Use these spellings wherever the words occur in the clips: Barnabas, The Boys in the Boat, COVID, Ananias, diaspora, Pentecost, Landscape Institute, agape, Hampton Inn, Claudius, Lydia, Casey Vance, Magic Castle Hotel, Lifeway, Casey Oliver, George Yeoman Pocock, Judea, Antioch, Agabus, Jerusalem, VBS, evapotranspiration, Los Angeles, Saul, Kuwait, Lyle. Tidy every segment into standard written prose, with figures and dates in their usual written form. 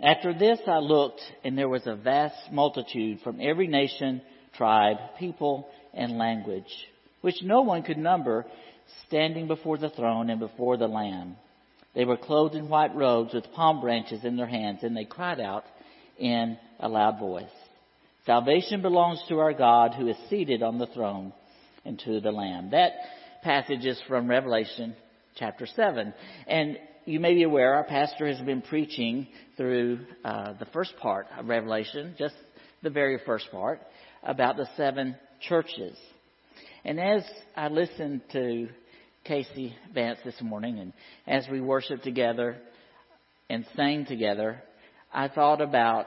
After this I looked, and there was a vast multitude from every nation, tribe, people, and language, which no one could number, standing before the throne and before the Lamb. They were clothed in white robes with palm branches in their hands, and they cried out in a loud voice, "Salvation belongs to our God who is seated on the throne and to the Lamb." That passage is from Revelation chapter 7. And you may be aware our pastor has been preaching through the first part of Revelation, just the very first part, about the seven churches. And as I listened to Casey Vance this morning, and as we worshiped together and sang together, I thought about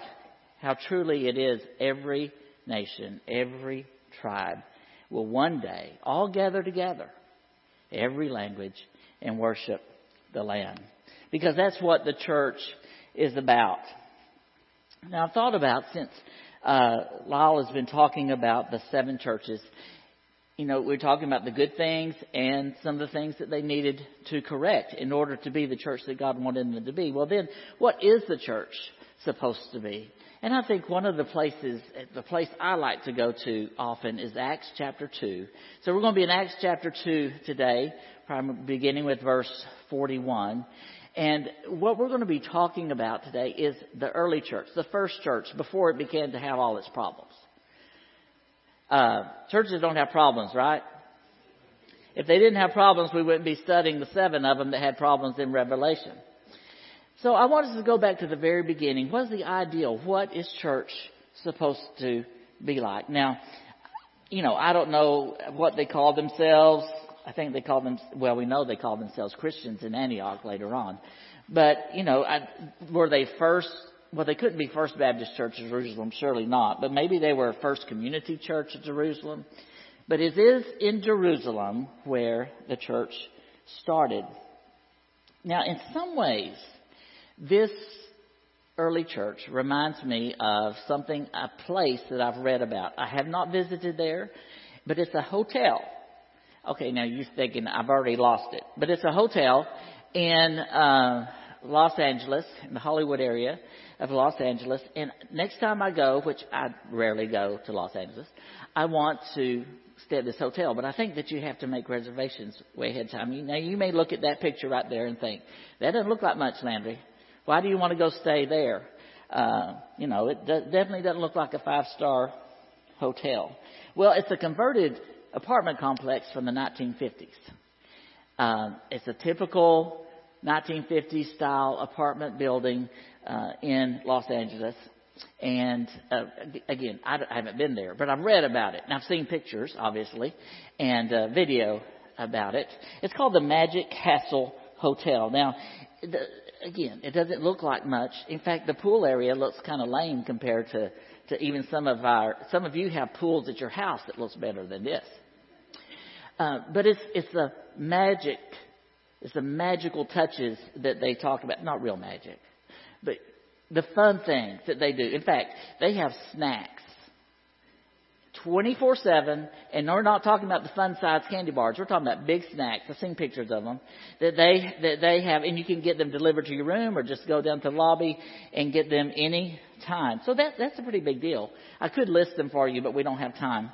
how truly it is every nation, every tribe will one day all gather together, every language, and worship the Lamb. Because that's what the church is about. Now, I've thought about, since Lyle has been talking about the seven churches, you know, we're talking about the good things and some of the things that they needed to correct in order to be the church that God wanted them to be. Well, then, what is the church supposed to be? And I think one of the places, the place I like to go to often, is Acts chapter 2. So we're going to be in Acts chapter 2 today, beginning with verse 41. And what we're going to be talking about today is the early church, the first church, before it began to have all its problems. Churches don't have problems, right? If they didn't have problems, we wouldn't be studying the seven of them that had problems in Revelation. So I want us to go back to the very beginning. What is the ideal? What is church supposed to be like? Now, you know, I don't know what they call themselves. I think they call them, well, we know they call themselves Christians in Antioch later on. But, you know, were they first? Well, they couldn't be First Baptist Church of Jerusalem, surely not. But maybe they were First Community Church of Jerusalem. But it is in Jerusalem where the church started. Now, in some ways, this early church reminds me of something, a place that I've read about. I have not visited there, but it's a hotel. Okay, now you're thinking I've already lost it. But it's a hotel in Los Angeles, in the Hollywood area of Los Angeles. And next time I go, which I rarely go to Los Angeles, I want to stay at this hotel. But I think that you have to make reservations way ahead of time. Now, you may look at that picture right there and think, that doesn't look like much, Landry. Why do you want to go stay there? You know, it definitely doesn't look like a five-star hotel. Well, it's a converted apartment complex from the 1950s. It's a typical 1950s style apartment building in Los Angeles. And again, I haven't been there, but I've read about it. And I've seen pictures, obviously, and video about it. It's called the Magic Castle Hotel. Now, again, it doesn't look like much. In fact, the pool area looks kind of lame compared to even some of you have pools at your house that looks better than this. But it's the magic. It's the magical touches that they talk about. Not real magic, but the fun things that they do. In fact, they have snacks 24/7, and we're not talking about the fun-sized candy bars. We're talking about big snacks. I've seen pictures of them that they have, and you can get them delivered to your room or just go down to the lobby and get them any time. So that's a pretty big deal. I could list them for you, but we don't have time.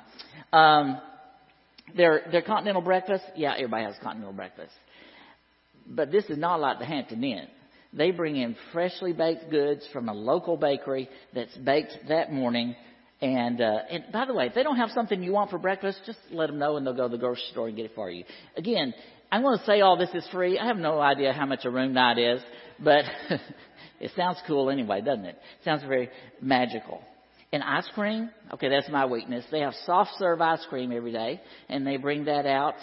Their continental breakfast. Yeah, everybody has continental breakfast. But this is not like the Hampton Inn. They bring in freshly baked goods from a local bakery that's baked that morning. And by the way, if they don't have something you want for breakfast, just let them know and they'll go to the grocery store and get it for you. Again, I'm going to say all this is free. I have no idea how much a room night is, but it sounds cool anyway, doesn't it? It sounds very magical. And ice cream, okay, that's my weakness. They have soft serve ice cream every day, and they bring that out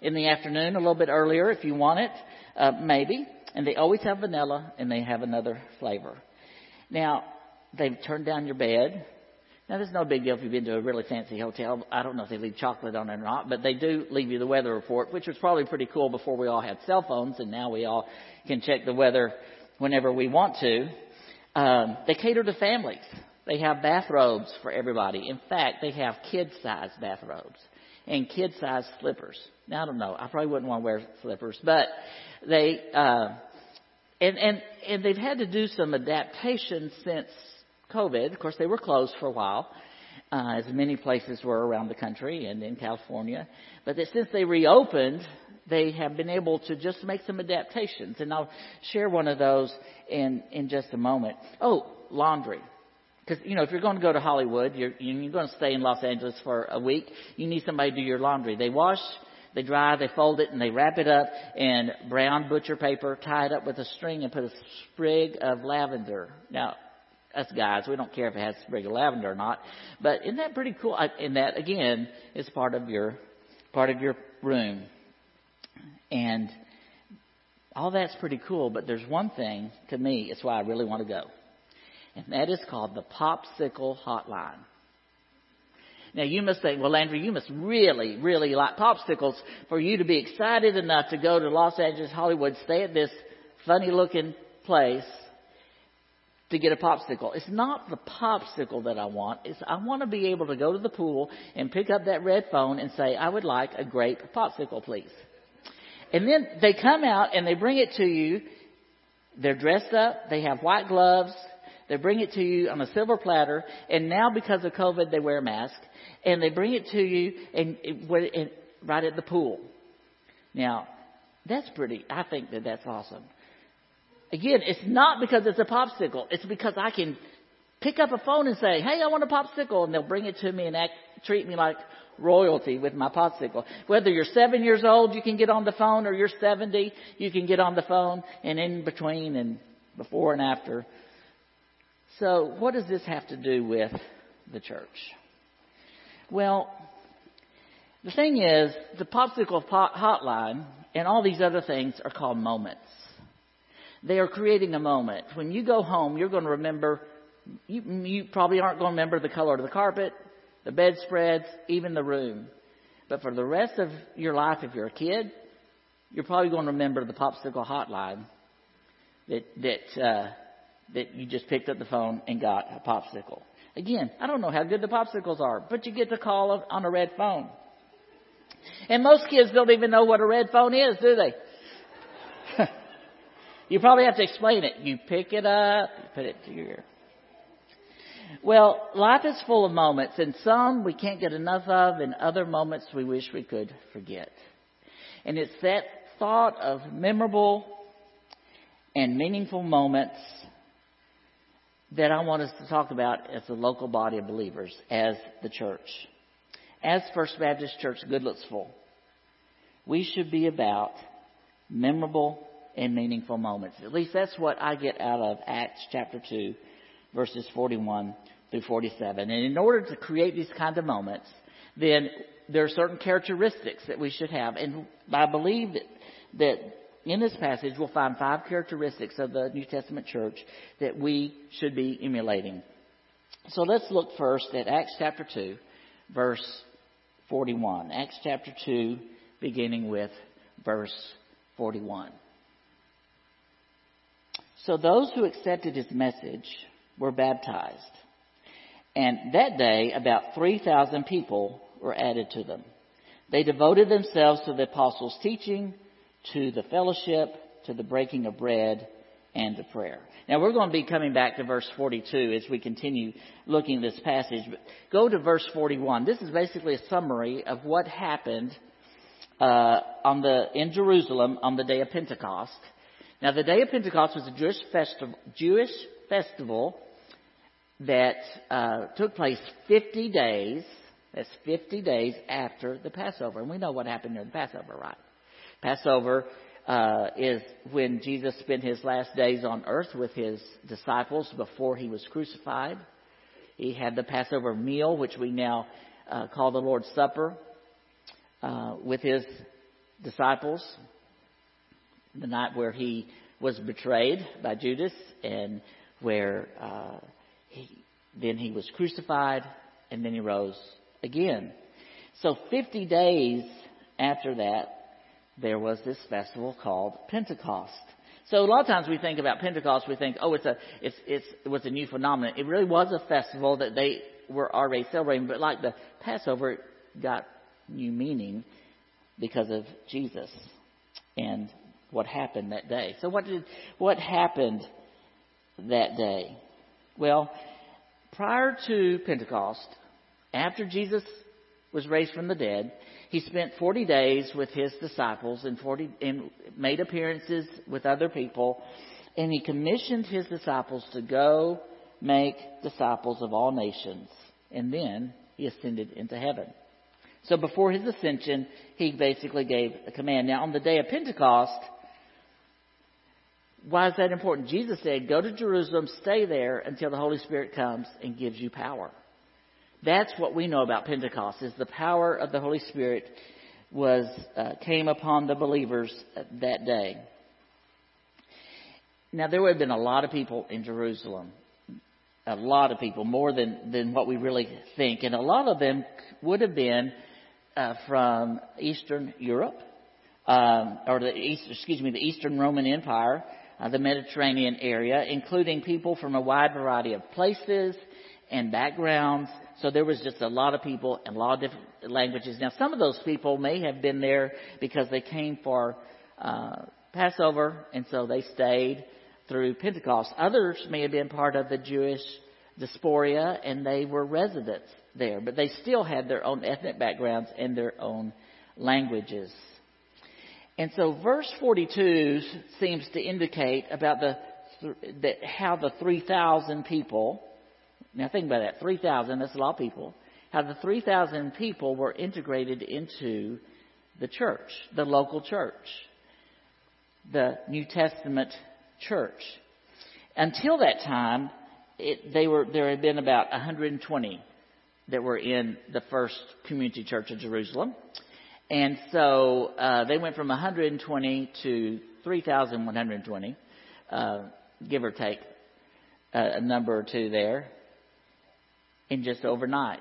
in the afternoon, a little bit earlier if you want it, maybe. And they always have vanilla, and they have another flavor. Now, they've turned down your bed. Now, there's no big deal if you've been to a really fancy hotel. I don't know if they leave chocolate on it or not, but they do leave you the weather report, which was probably pretty cool before we all had cell phones, and now we all can check the weather whenever we want to. They cater to families. They have bathrobes for everybody. In fact, they have kid-sized bathrobes and kid-sized slippers. Now, I don't know. I probably wouldn't want to wear slippers, but they And they've had to do some adaptation since COVID. Of course, they were closed for a while, as many places were around the country and in California. But that since they reopened, they have been able to just make some adaptations. And I'll share one of those in just a moment. Oh, laundry. Because, you know, if you're going to go to Hollywood, you're going to stay in Los Angeles for a week. You need somebody to do your laundry. They wash, they dry, they fold it, and they wrap it up in brown butcher paper, tie it up with a string, and put a sprig of lavender. Now, us guys, we don't care if it has a sprig of lavender or not. But isn't that pretty cool? And that, again, is part of your room. And all that's pretty cool. But there's one thing, to me, it's why I really want to go. And that is called the Popsicle Hotline. Now, you must think, well, Landry, you must really, really like popsicles for you to be excited enough to go to Los Angeles, Hollywood, stay at this funny-looking place to get a popsicle. It's not the popsicle that I want. I want to be able to go to the pool and pick up that red phone and say, I would like a grape popsicle, please. And then they come out and they bring it to you. They're dressed up. They have white gloves. They bring it to you on a silver platter, and now because of COVID, they wear a mask, and they bring it to you and right at the pool. Now, that's pretty. I think that's awesome. Again, it's not because it's a popsicle. It's because I can pick up a phone and say, hey, I want a popsicle, and they'll bring it to me and treat me like royalty with my popsicle. Whether you're 7 years old, you can get on the phone, or you're 70, you can get on the phone, and in between and before and after. So what does this have to do with the church? Well, the thing is, the Popsicle Hotline and all these other things are called moments. They are creating a moment. When you go home, you're going to remember, you probably aren't going to remember the color of the carpet, the bedspreads, even the room. But for the rest of your life, if you're a kid, you're probably going to remember the Popsicle Hotline that you just picked up the phone and got a popsicle. Again, I don't know how good the popsicles are, but you get to call on a red phone. And most kids don't even know what a red phone is, do they? You probably have to explain it. You pick it up, you put it to your ear. Well, life is full of moments, and some we can't get enough of, and other moments we wish we could forget. And it's that thought of memorable and meaningful moments that I want us to talk about as the local body of believers, as the church. As First Baptist Church Goodlettsville, we should be about memorable and meaningful moments. At least that's what I get out of Acts chapter 2, verses 41 through 47. And in order to create these kinds of moments, then there are certain characteristics that we should have. And I believe that in this passage, we'll find five characteristics of the New Testament church that we should be emulating. So let's look first at Acts chapter 2, verse 41. Acts chapter 2, beginning with verse 41. So those who accepted his message were baptized, and that day about 3,000 people were added to them. They devoted themselves to the apostles' teaching, to the fellowship, to the breaking of bread, and to prayer. Now, we're going to be coming back to verse 42 as we continue looking at this passage. But go to verse 41. This is basically a summary of what happened in Jerusalem on the day of Pentecost. Now, the day of Pentecost was a Jewish festival that took place 50 days. That's 50 days after the Passover. And we know what happened during the Passover, right? Passover is when Jesus spent his last days on earth with his disciples before he was crucified. He had the Passover meal, which we now call the Lord's Supper, with his disciples. The night where he was betrayed by Judas and where then he was crucified and then he rose again. So 50 days after that, there was this festival called Pentecost. So a lot of times we think about Pentecost, we think, oh, it was a new phenomenon. It really was a festival that they were already celebrating, but like the Passover, it got new meaning because of Jesus and what happened that day. So what happened that day? Well, prior to Pentecost, after Jesus was raised from the dead, he spent 40 days with his disciples and made appearances with other people, and he commissioned his disciples to go make disciples of all nations. And then he ascended into heaven. So before his ascension, he basically gave a command. Now, on the day of Pentecost, why is that important? Jesus said, go to Jerusalem, stay there until the Holy Spirit comes and gives you power. That's what we know about Pentecost, is the power of the Holy Spirit came upon the believers that day. Now, there would have been a lot of people in Jerusalem. A lot of people, more than what we really think. And a lot of them would have been from Eastern Europe, the Eastern Roman Empire, the Mediterranean area, including people from a wide variety of places and backgrounds. So there was just a lot of people and a lot of different languages. Now, some of those people may have been there because they came for Passover, and so they stayed through Pentecost. Others may have been part of the Jewish diaspora, and they were residents there, but they still had their own ethnic backgrounds and their own languages. And so verse 42 seems to indicate about how the 3,000 people, now think about that, 3,000, that's a lot of people, how the 3,000 people were integrated into the church, the local church, the New Testament church. Until that time, there had been about 120 that were in the first community church of Jerusalem, and so they went from 120 to 3,120, give or take a number or two there, in just overnight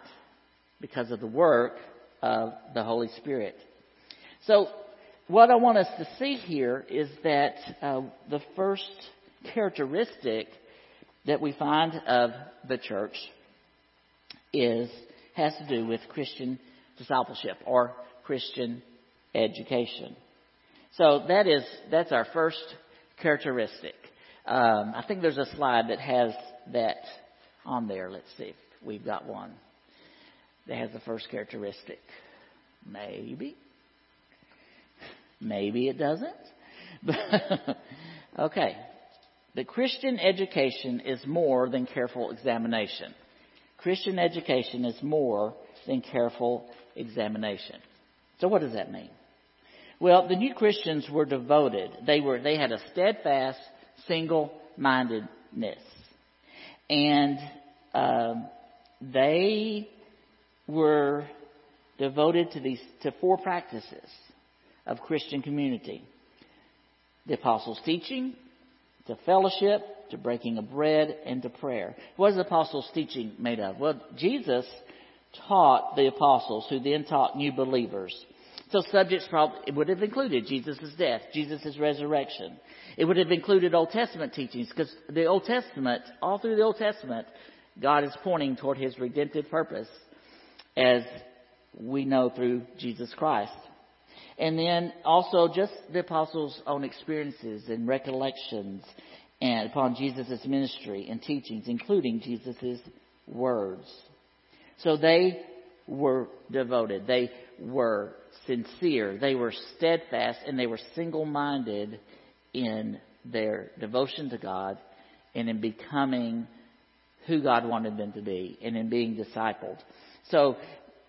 because of the work of the Holy Spirit. So, what I want us to see here is that the first characteristic that we find of the church has to do with Christian discipleship or Christian education. So that's our first characteristic. I think there's a slide that has that on there. Let's see if we've got one that has the first characteristic. Maybe it doesn't. Okay. The Christian education is more than careful examination. Christian education is more than careful examination. So what does that mean? Well, the new Christians were devoted. They had a steadfast, single-mindedness. And they were devoted to four practices of Christian community: the apostles' teaching, to fellowship, to breaking of bread, and to prayer. What is the apostles' teaching made of? Well, Jesus taught the apostles, who then taught new believers. So subjects probably would have included Jesus' death, Jesus' resurrection. It would have included Old Testament teachings, because all through the Old Testament, God is pointing toward his redemptive purpose, as we know through Jesus Christ. And then also just the apostles' own experiences and recollections and upon Jesus' ministry and teachings, including Jesus' words. So they were devoted. They were sincere. They were steadfast, and they were single-minded in their devotion to God and in becoming who God wanted them to be and in being discipled. So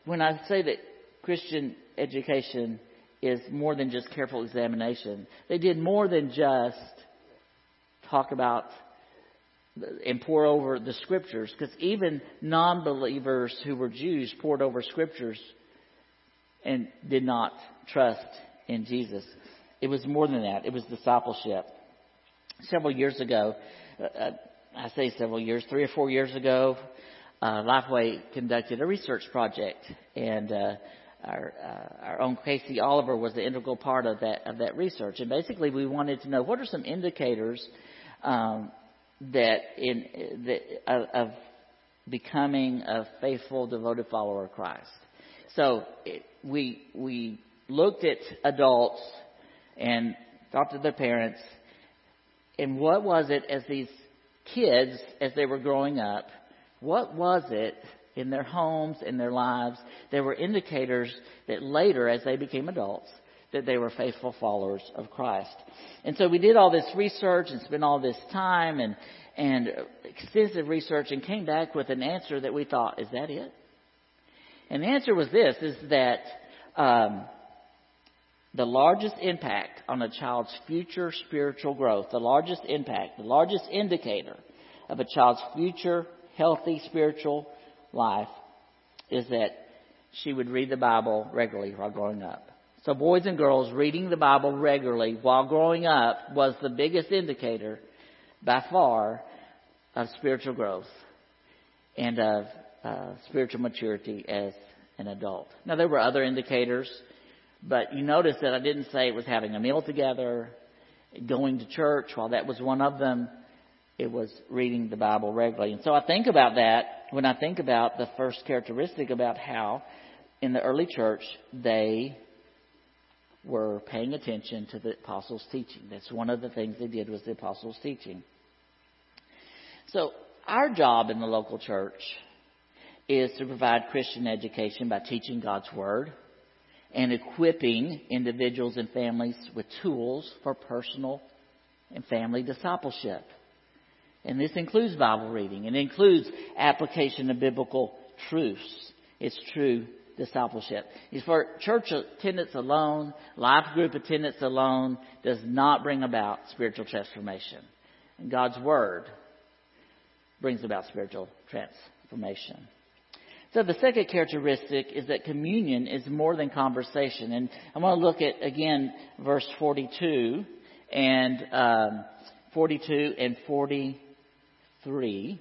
when I say that Christian education is more than just careful examination, they did more than just talk about and pour over the scriptures, because even non-believers who were Jews poured over scriptures and did not trust in Jesus. It was more than that. It was discipleship. Several years ago, 3 or 4 years ago, Lifeway conducted a research project, and our own Casey Oliver was the integral part of that research. And basically, we wanted to know what are some indicators of becoming a faithful, devoted follower of Christ. So we looked at adults and adopted their parents. And what was it as these kids, as they were growing up, what was it in their homes, in their lives, there were indicators that later, as they became adults, that they were faithful followers of Christ. And so we did all this research and spent all this time and extensive research and came back with an answer that we thought, is that it? And the answer was this, is that the largest impact on a child's future spiritual growth, the largest impact, the largest indicator of a child's future healthy spiritual life is that she would read the Bible regularly while growing up. So boys and girls, reading the Bible regularly while growing up was the biggest indicator by far of spiritual growth and of spiritual maturity as an adult. Now, there were other indicators, but you notice that I didn't say it was having a meal together, going to church. While that was one of them, it was reading the Bible regularly. And so I think about that when I think about the first characteristic about how in the early church they were paying attention to the apostles' teaching. That's one of the things they did was the apostles' teaching. So our job in the local church is to provide Christian education by teaching God's Word and equipping individuals and families with tools for personal and family discipleship. And this includes Bible reading. It includes application of biblical truths. It's true discipleship. For church attendance alone, life group attendance alone does not bring about spiritual transformation. And God's Word brings about spiritual transformation. So the second characteristic is that communion is more than conversation. And I want to look at, again, verse 42 and 42 and 43.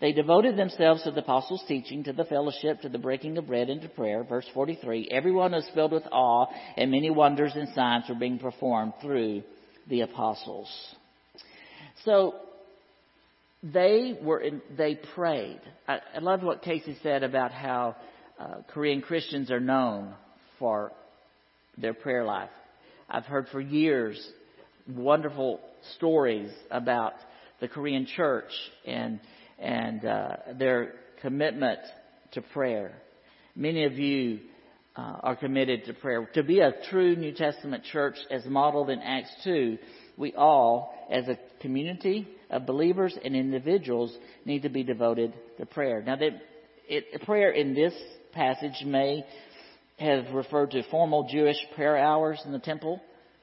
They devoted themselves to the apostles' teaching, to the fellowship, to the breaking of bread, and to prayer. Verse 43, everyone was filled with awe, and many wonders and signs were being performed through the apostles. So they prayed. I love what Casey said about how Korean Christians are known for their prayer life. I've heard for years wonderful stories about the Korean church and their commitment to prayer. Many of you are committed to prayer. To be a true New Testament church as modeled in Acts 2, we all, as a community of believers and individuals, need to be devoted to prayer. Now, prayer in this passage may have referred to formal Jewish prayer hours in the temple,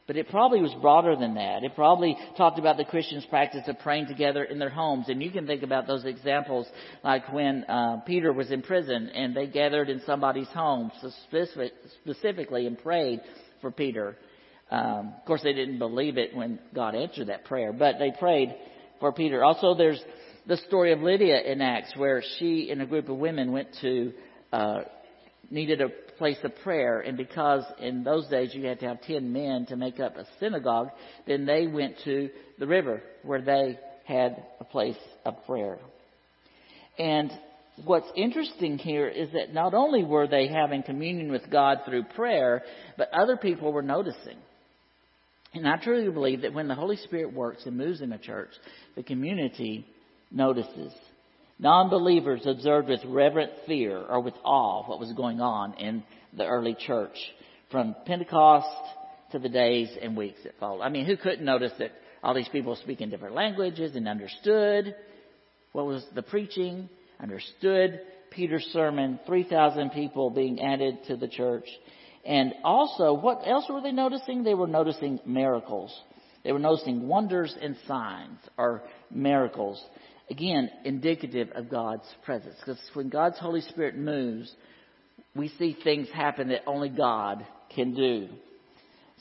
but it probably was broader than that. It probably talked about the Christians' practice of praying together in their homes. And you can think about those examples like when Peter was in prison and they gathered in somebody's home specifically and prayed for Peter. Of course, they didn't believe it when God answered that prayer, but they prayed for Peter. Also, there's the story of Lydia in Acts where she and a group of women went to needed a place of prayer, and because in those days you had to have 10 men to make up a synagogue, then they went to the river where they had a place of prayer. And what's interesting here is that not only were they having communion with God through prayer, but other people were noticing. And I truly believe that when the Holy Spirit works and moves in a church, the community notices. Non-believers observed with reverent fear or with awe what was going on in the early church from Pentecost to the days and weeks that followed. I mean, who couldn't notice that all these people speak in different languages and understood what was the preaching, understood Peter's sermon, 3,000 people being added to the church. And also, what else were they noticing? They were noticing miracles. They were noticing wonders and signs or miracles. Again, indicative of God's presence. Because when God's Holy Spirit moves, we see things happen that only God can do.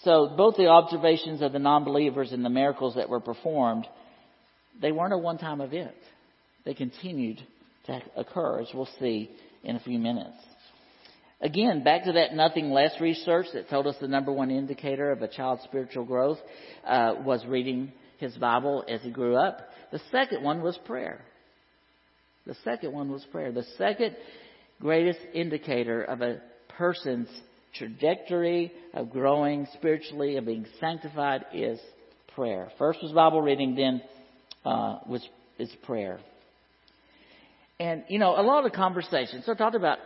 So both the observations of the non-believers and the miracles that were performed, they weren't a one-time event. They continued to occur, as we'll see in a few minutes. Again, back to that nothing less research that told us the number one indicator of a child's spiritual growth was reading his Bible as he grew up. The second one was prayer. The second one was prayer. The second greatest indicator of a person's trajectory of growing spiritually, of being sanctified, is prayer. First was Bible reading, then is prayer. And, you know, a lot of conversations. So I talked about,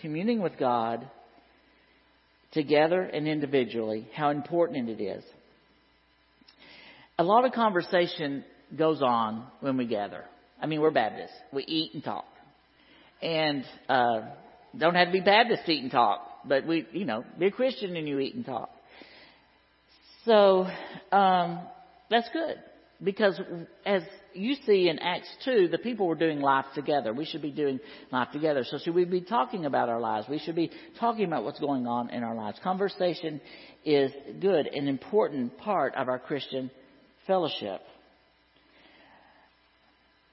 communing with God together and individually, how important it is. A lot of conversation goes on when we gather. I mean, we're Baptists. We eat and talk. And don't have to be Baptist to eat and talk. But we, be a Christian and you eat and talk. So that's good. Because as you see in Acts 2, the people were doing life together. We should be doing life together. So should we be talking about our lives? We should be talking about what's going on in our lives. Conversation is good, an important part of our Christian fellowship.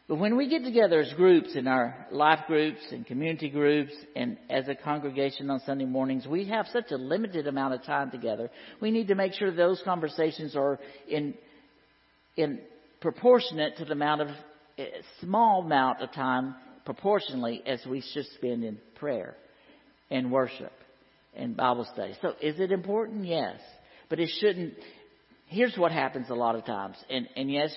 But when we get together as groups in our life groups and community groups and as a congregation on Sunday mornings, we have such a limited amount of time together. We need to make sure those conversations are in proportionate to the amount of time proportionally as we should spend in prayer and worship and Bible study. So is it important? Yes, but it shouldn't. Here's what happens a lot of times. And yes,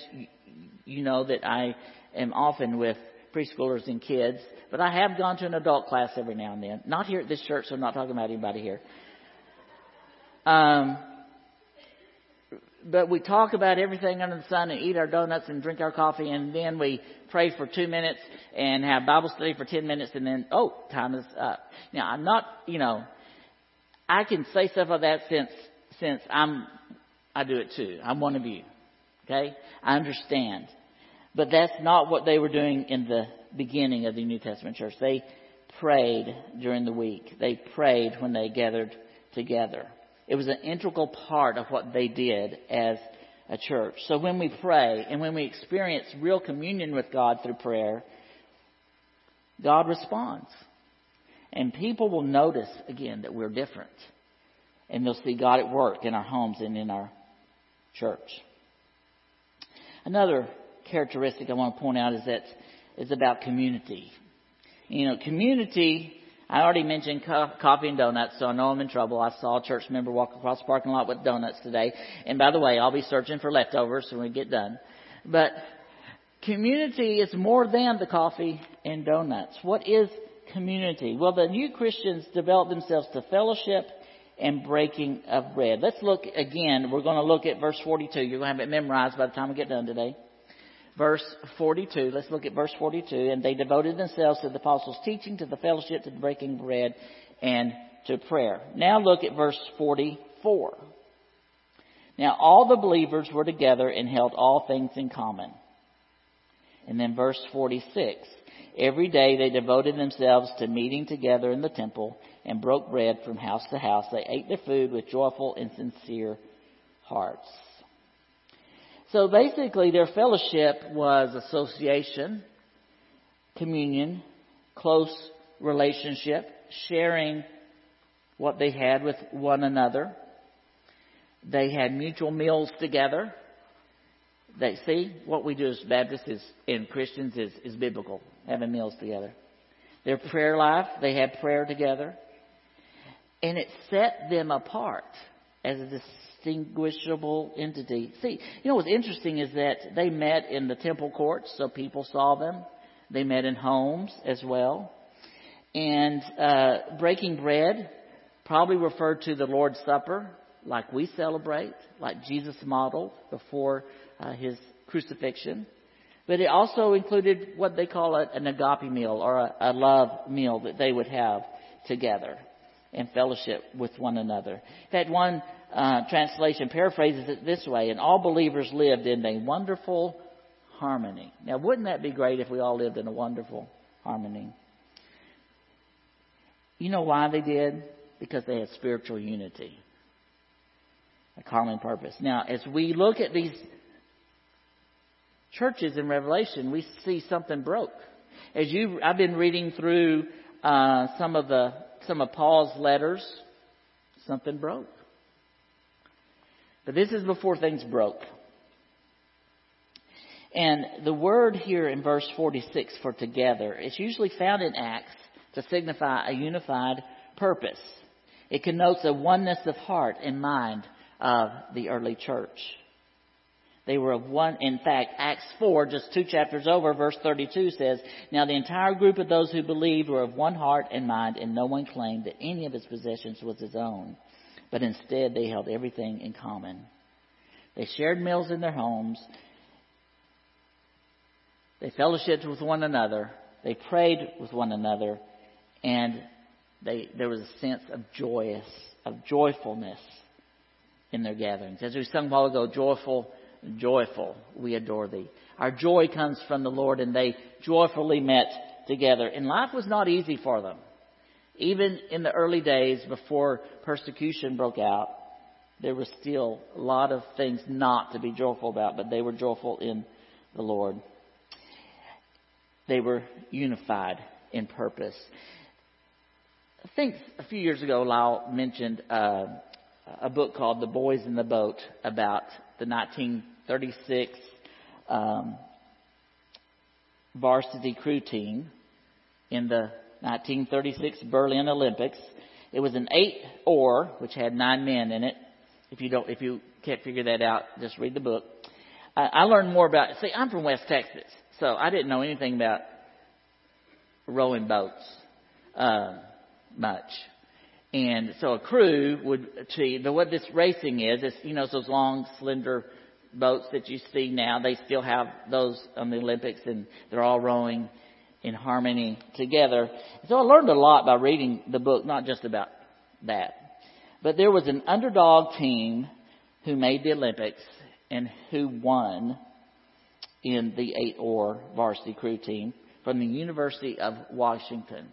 you know that I am often with preschoolers and kids, but I have gone to an adult class every now and then, not here at this church. So I'm not talking about anybody here. But we talk about everything under the sun and eat our donuts and drink our coffee, and then we pray for 2 minutes and have Bible study for 10 minutes, and then, oh, time is up. Now, I'm not, I can say stuff like that since I do it too. I'm one of you, okay? I understand. But that's not what they were doing in the beginning of the New Testament church. They prayed during the week. They prayed when they gathered together. It was an integral part of what they did as a church. So when we pray and when we experience real communion with God through prayer, God responds. And people will notice, again, that we're different. And they'll see God at work in our homes and in our church. Another characteristic I want to point out is that it's about community. Community... I already mentioned coffee and donuts, so I know I'm in trouble. I saw a church member walk across the parking lot with donuts today. And by the way, I'll be searching for leftovers when we get done. But community is more than the coffee and donuts. What is community? Well, the new Christians develop themselves to fellowship and breaking of bread. Let's look again. We're going to look at verse 42. You're going to have it memorized by the time we get done today. Verse 42, let's look at verse 42. And they devoted themselves to the apostles' teaching, to the fellowship, to the breaking bread, and to prayer. Now look at verse 44. Now all the believers were together and held all things in common. And then verse 46. Every day they devoted themselves to meeting together in the temple and broke bread from house to house. They ate their food with joyful and sincere hearts. So basically, their fellowship was association, communion, close relationship, sharing what they had with one another. They had mutual meals together. They see what we do as Baptists and Christians is biblical, having meals together. Their prayer life, they had prayer together. And it set them apart as a distinguishable entity. See, what's interesting is that they met in the temple courts, so people saw them. They met in homes as well. And breaking bread probably referred to the Lord's Supper, like we celebrate, like Jesus modeled before his crucifixion. But it also included what they call an agape meal, or a love meal that they would have together and fellowship with one another. That one translation paraphrases it this way: and all believers lived in a wonderful harmony. Now, wouldn't that be great if we all lived in a wonderful harmony? You know why they did? Because they had spiritual unity, a common purpose. Now, as we look at these churches in Revelation, we see something broke. I've been reading through some of Paul's letters. Something broke. But this is before things broke. And the word here in verse 46 for together, it's usually found in Acts to signify a unified purpose. It connotes a oneness of heart and mind of the early church. They were of one. In fact, Acts 4, just two chapters over, verse 32 says, "Now the entire group of those who believed were of one heart and mind, and no one claimed that any of his possessions was his own, but instead they held everything in common. They shared meals in their homes. They fellowshiped with one another. They prayed with one another, and there was a sense of joyfulness in their gatherings. As we sung a while ago, joyful, we adore thee. Our joy comes from the Lord, and they joyfully met together. And life was not easy for them. Even in the early days before persecution broke out, there were still a lot of things not to be joyful about, but they were joyful in the Lord. They were unified in purpose. I think a few years ago, Lyle mentioned a book called The Boys in the Boat about the 1936 varsity crew team in the 1936 Berlin Olympics. It was an 8-oar, which had 9 men in it. If you can't figure that out, just read the book. I learned more about it. See, I'm from West Texas, so I didn't know anything about rowing boats much. And so a crew would achieve, but what this racing is, those long, slender boats that you see now, they still have those on the Olympics, and they're all rowing in harmony together. So I learned a lot by reading the book, not just about that. But there was an underdog team who made the Olympics and who won in the 8-oar varsity crew team from the University of Washington.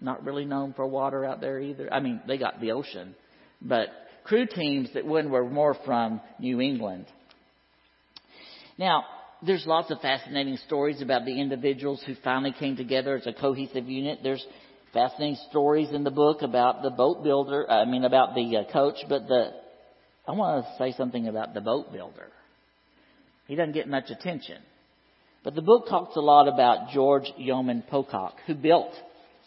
Not really known for water out there either. I mean, they got the ocean. But crew teams that won were more from New England. Now, there's lots of fascinating stories about the individuals who finally came together as a cohesive unit. There's fascinating stories in the book about the boat builder. I mean, about the coach. But I want to say something about the boat builder. He doesn't get much attention. But the book talks a lot about George Yeoman Pocock, who built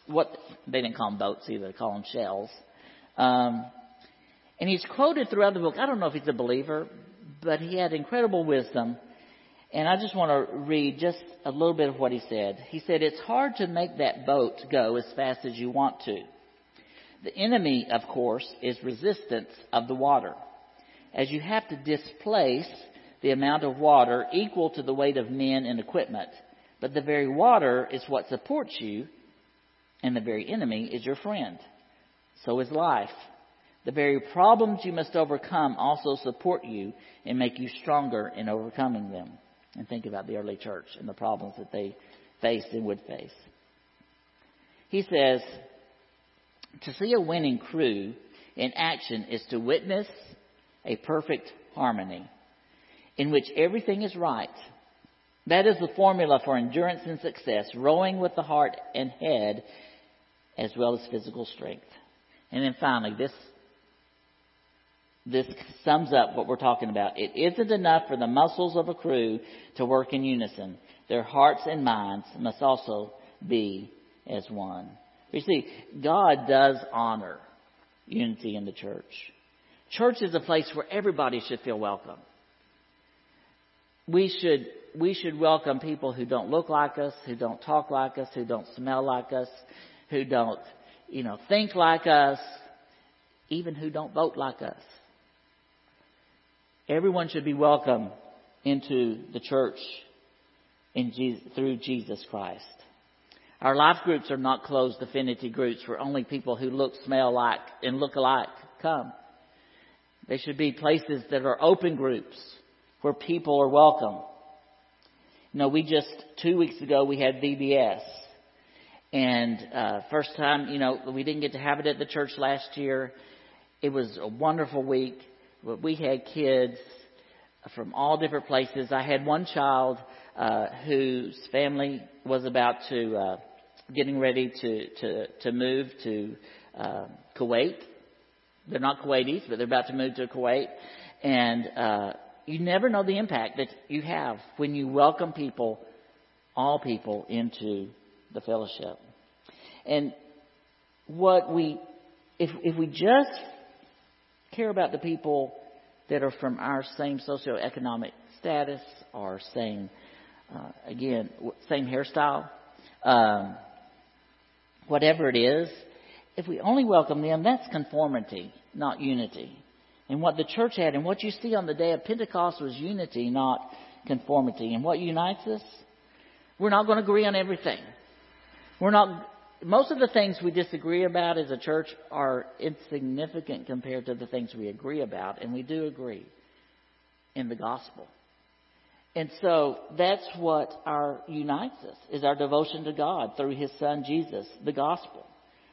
what they didn't call them boats either, they call them shells. And he's quoted throughout the book. I don't know if he's a believer, but he had incredible wisdom. And I just want to read just a little bit of what he said. He said, "It's hard to make that boat go as fast as you want to. The enemy, of course, is resistance of the water, as you have to displace the amount of water equal to the weight of men and equipment. But the very water is what supports you, and the very enemy is your friend. So is life. The very problems you must overcome also support you and make you stronger in overcoming them." And think about the early church and the problems that they faced and would face. He says, "To see a winning crew in action is to witness a perfect harmony in which everything is right. That is the formula for endurance and success, rowing with the heart and head, as well as physical strength." And then finally, this sums up what we're talking about. "It isn't enough for the muscles of a crew to work in unison. Their hearts and minds must also be as one." You see, God does honor unity in the church. Church is a place where everybody should feel welcome. We should welcome people who don't look like us, who don't talk like us, who don't smell like us, who don't, think like us, even who don't vote like us. Everyone should be welcome into the church through Jesus Christ. Our life groups are not closed affinity groups where only people who look, smell like, and look alike come. They should be places that are open groups where people are welcome. We just 2 weeks ago we had VBS, and first time we didn't get to have it at the church last year. It was a wonderful week. We had kids from all different places. I had one child whose family was about to getting ready to move to Kuwait. They're not Kuwaitis, but they're about to move to Kuwait, and you never know the impact that you have when you welcome people, all people, into the fellowship. And what we, if we just care about the people that are from our same socioeconomic status or same, again, same hairstyle, whatever it is, if we only welcome them, that's conformity, not unity. And what the church had and what you see on the day of Pentecost was unity, not conformity. And what unites us? We're not going to agree on everything. We're not. Most of the things we disagree about as a church are insignificant compared to the things we agree about, and we do agree in the gospel. And so that's what our unites us, is our devotion to God through His Son, Jesus, the gospel.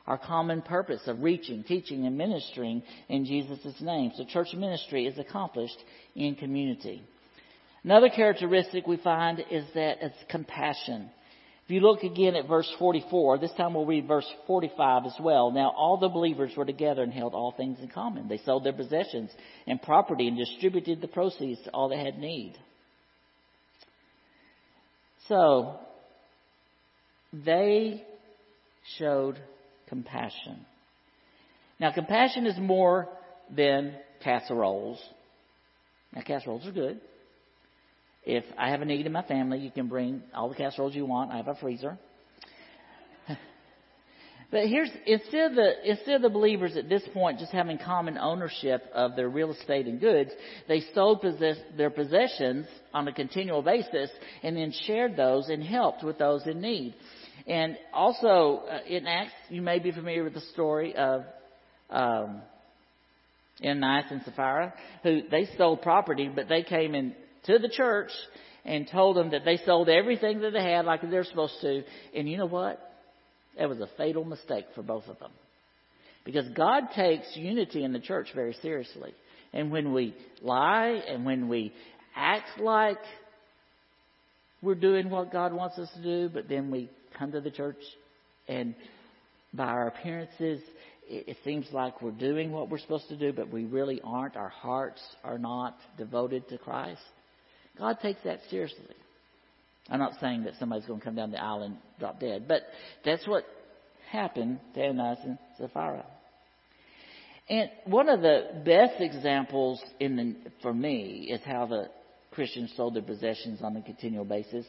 Our common purpose of reaching, teaching, and ministering in Jesus' name. So church ministry is accomplished in community. Another characteristic we find is that it's compassion. If you look again at verse 44, this time we'll read verse 45 as well. Now all the believers were together and held all things in common. They sold their possessions and property and distributed the proceeds to all that had need. So they showed compassion. Now compassion is more than casseroles. Now casseroles are good. If I have a need in my family, you can bring all the casseroles you want. I have a freezer. But here's, instead of the believers at this point just having common ownership of their real estate and goods, they sold their possessions on a continual basis and then shared those and helped with those in need. And also in Acts, you may be familiar with the story of Ananias and Sapphira, who they sold property, but they came in to the church and told them that they sold everything that they had like they're supposed to. And you know what? That was a fatal mistake for both of them. Because God takes unity in the church very seriously. And when we lie and when we act like we're doing what God wants us to do, but then we come to the church and by our appearances, it seems like we're doing what we're supposed to do, but we really aren't. Our hearts are not devoted to Christ. God takes that seriously. I'm not saying that somebody's going to come down the aisle and drop dead, but that's what happened to Ananias and Sapphira. And one of the best examples for me is how the Christians sold their possessions on a continual basis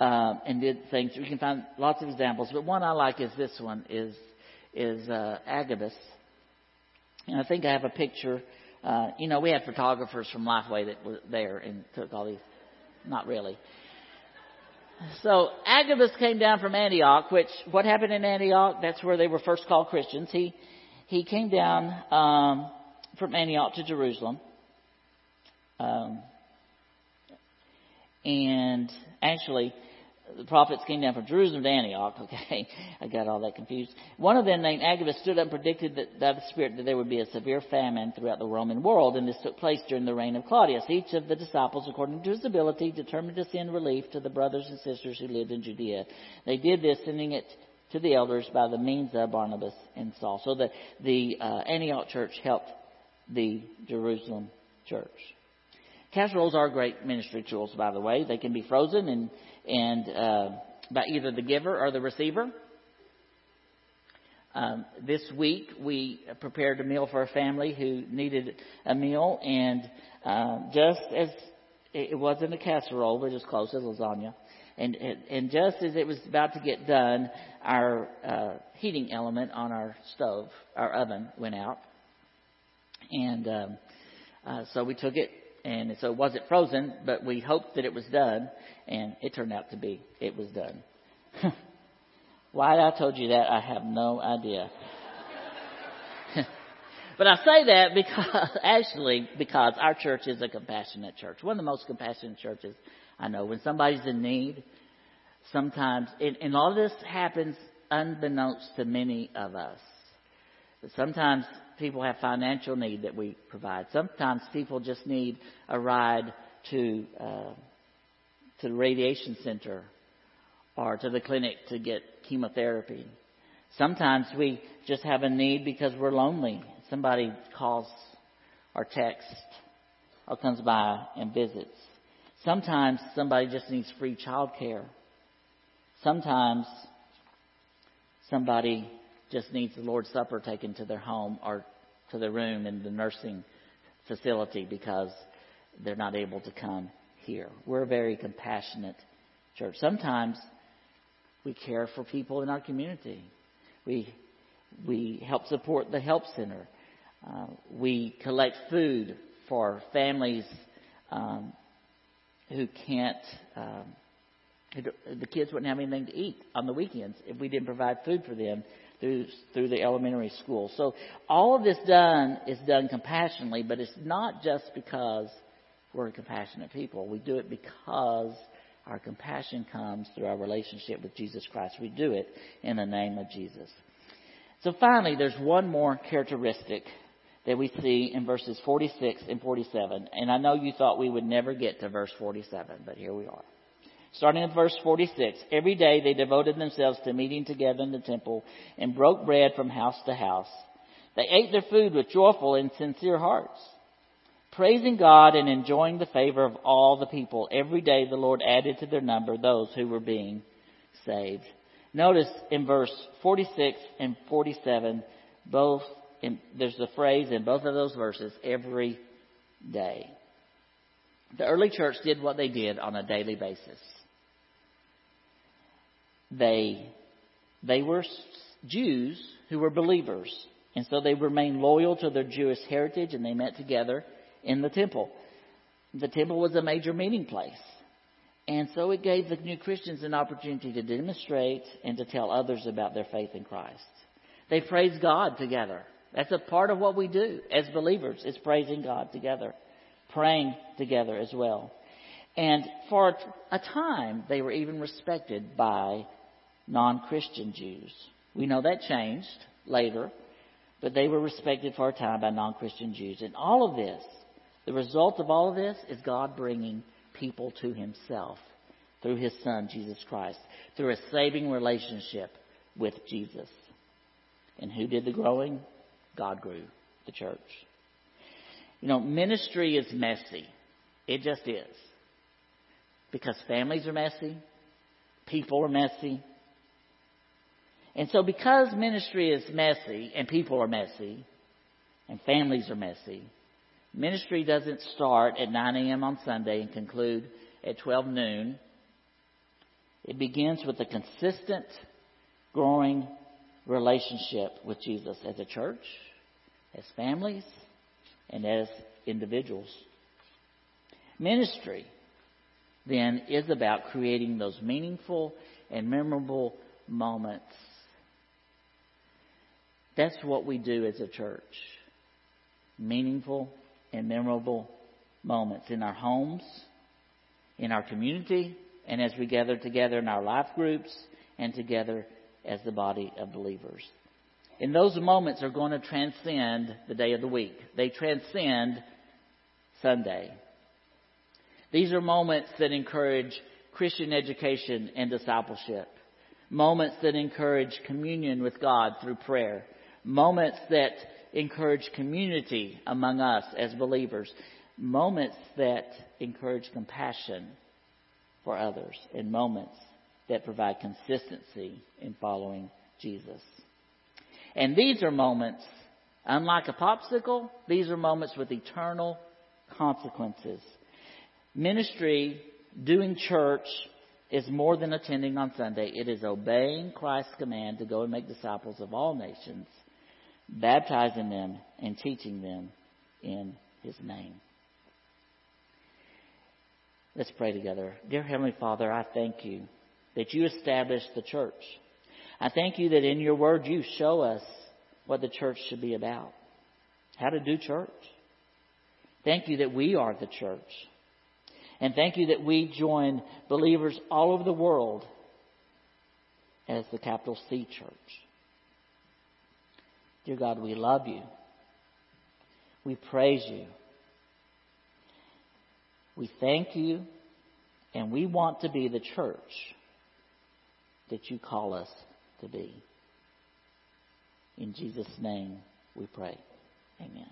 and did things. We can find lots of examples, but one I like is this one, is Agabus. And I think I have a picture. We had photographers from Lifeway that were there and took all these. Not really. So Agabus came down from Antioch, which, what happened in Antioch? That's where they were first called Christians. He came down from Antioch to Jerusalem. And actually, the prophets came down from Jerusalem to Antioch. Okay, I got all that confused. One of them named Agabus stood up and predicted that by the Spirit that there would be a severe famine throughout the Roman world, and this took place during the reign of Claudius. Each of the disciples, according to his ability, determined to send relief to the brothers and sisters who lived in Judea. They did this, sending it to the elders by the means of Barnabas and Saul. So the Antioch church helped the Jerusalem church. Casseroles are great ministry tools, by the way. They can be frozen and by either the giver or the receiver. This week we prepared a meal for a family who needed a meal, and just as it wasn't a casserole, we're just close to lasagna, and just as it was about to get done, our heating element on our stove, our oven, went out, and so we took it. And so it wasn't frozen, but we hoped that it was done, and it turned out to be. It was done. Why I told you that, I have no idea. But I say that because our church is a compassionate church. One of the most compassionate churches I know. When somebody's in need, sometimes, and all this happens unbeknownst to many of us. But sometimes people have financial need that we provide. Sometimes people just need a ride to the radiation center or to the clinic to get chemotherapy. Sometimes we just have a need because we're lonely. Somebody calls or texts or comes by and visits. Sometimes somebody just needs free childcare. Sometimes somebody just needs the Lord's Supper taken to their home or to their room in the nursing facility because they're not able to come here. We're a very compassionate church. Sometimes we care for people in our community. We help support the help center. We collect food for families who can't. The kids wouldn't have anything to eat on the weekends if we didn't provide food for them through the elementary school. So all of this is done compassionately, but it's not just because we're compassionate people. We do it because our compassion comes through our relationship with Jesus Christ. We do it in the name of Jesus. So finally, there's one more characteristic that we see in verses 46 and 47. And I know you thought we would never get to verse 47, but here we are. Starting at verse 46, every day they devoted themselves to meeting together in the temple and broke bread from house to house. They ate their food with joyful and sincere hearts, praising God and enjoying the favor of all the people. Every day the Lord added to their number those who were being saved. Notice in verse 46 and 47, there's the phrase in both of those verses, every day. The early church did what they did on a daily basis. They were Jews who were believers, and so they remained loyal to their Jewish heritage, and they met together in the temple. The temple was a major meeting place. And so it gave the new Christians an opportunity to demonstrate and to tell others about their faith in Christ. They praised God together. That's a part of what we do as believers, is praising God together, praying together as well. And for a time, they were even respected by non-Christian Jews. We know that changed later, but they were respected for a time by non-Christian Jews. And all of this, the result of all of this is God bringing people to himself through his son, Jesus Christ, through a saving relationship with Jesus. And who did the growing? God grew the church. You know, ministry is messy. It just is. Because families are messy. People are messy. And so because ministry is messy and people are messy and families are messy, ministry doesn't start at 9 a.m. on Sunday and conclude at 12 noon. It begins with a consistent, growing relationship with Jesus as a church, as families, and as individuals. Ministry, then, is about creating those meaningful and memorable moments. That's what we do as a church. Meaningful and memorable moments in our homes, in our community, and as we gather together in our life groups and together as the body of believers. And those moments are going to transcend the day of the week. They transcend Sunday. These are moments that encourage Christian education and discipleship. Moments that encourage communion with God through prayer. Moments that encourage community among us as believers. Moments that encourage compassion for others. And moments that provide consistency in following Jesus. And these are moments, unlike a popsicle, these are moments with eternal consequences. Ministry, doing church, is more than attending on Sunday. It is obeying Christ's command to go and make disciples of all nations, baptizing them and teaching them in his name. Let's pray together. Dear Heavenly Father, I thank you that you established the church. I thank you that in your word you show us what the church should be about, how to do church. Thank you that we are the church. And thank you that we join believers all over the world as the capital C church. Dear God, we love you. We praise you. We thank you. And we want to be the church that you call us to be. In Jesus' name we pray. Amen.